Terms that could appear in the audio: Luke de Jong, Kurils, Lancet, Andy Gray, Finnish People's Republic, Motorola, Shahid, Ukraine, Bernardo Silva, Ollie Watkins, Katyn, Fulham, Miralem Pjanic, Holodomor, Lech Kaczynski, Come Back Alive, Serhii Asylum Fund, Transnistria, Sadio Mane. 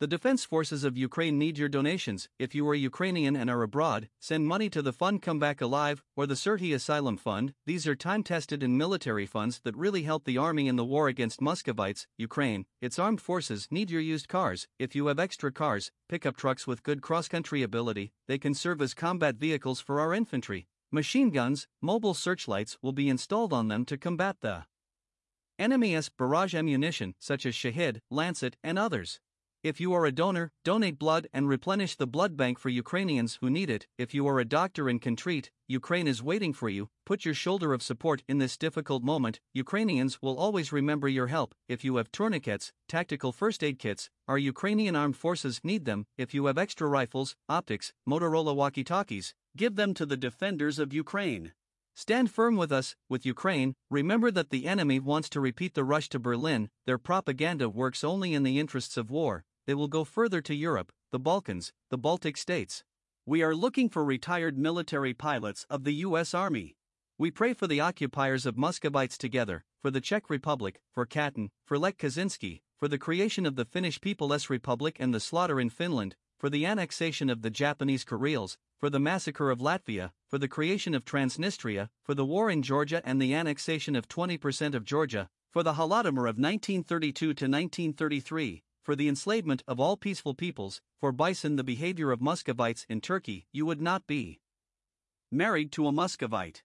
The defense forces of Ukraine need your donations. If you are Ukrainian and are abroad, send money to the fund Come Back Alive or the Serhii Asylum Fund. These are time-tested and military funds that really help the army in the war against Muscovites. Ukraine, its armed forces need your used cars. If you have extra cars, pickup trucks with good cross-country ability, they can serve as combat vehicles for our infantry. Machine guns, mobile searchlights will be installed on them to combat the enemy's barrage ammunition, such as Shahid, Lancet, and others. If you are a donor, donate blood and replenish the blood bank for Ukrainians who need it. If you are a doctor and can treat, Ukraine is waiting for you. Put your shoulder of support in this difficult moment. Ukrainians will always remember your help. If you have tourniquets, tactical first aid kits, our Ukrainian armed forces need them. If you have extra rifles, optics, Motorola walkie-talkies, give them to the defenders of Ukraine. Stand firm with us, with Ukraine. Remember that the enemy wants to repeat the rush to Berlin. Their propaganda works only in the interests of war. They will go further to Europe, the Balkans, the Baltic states. We are looking for retired military pilots of the U.S. Army. We pray for the occupiers of Muscovites together, for the Czech Republic, for Katyn, for Lech Kaczynski, for the creation of the Finnish People's Republic and the slaughter in Finland, for the annexation of the Japanese Kurils, for the massacre of Latvia, for the creation of Transnistria, for the war in Georgia and the annexation of 20% of Georgia, for the Holodomor of 1932 to 1933. For the enslavement of all peaceful peoples, for bison the behavior of Muscovites in Turkey. You would not be married to a Muscovite.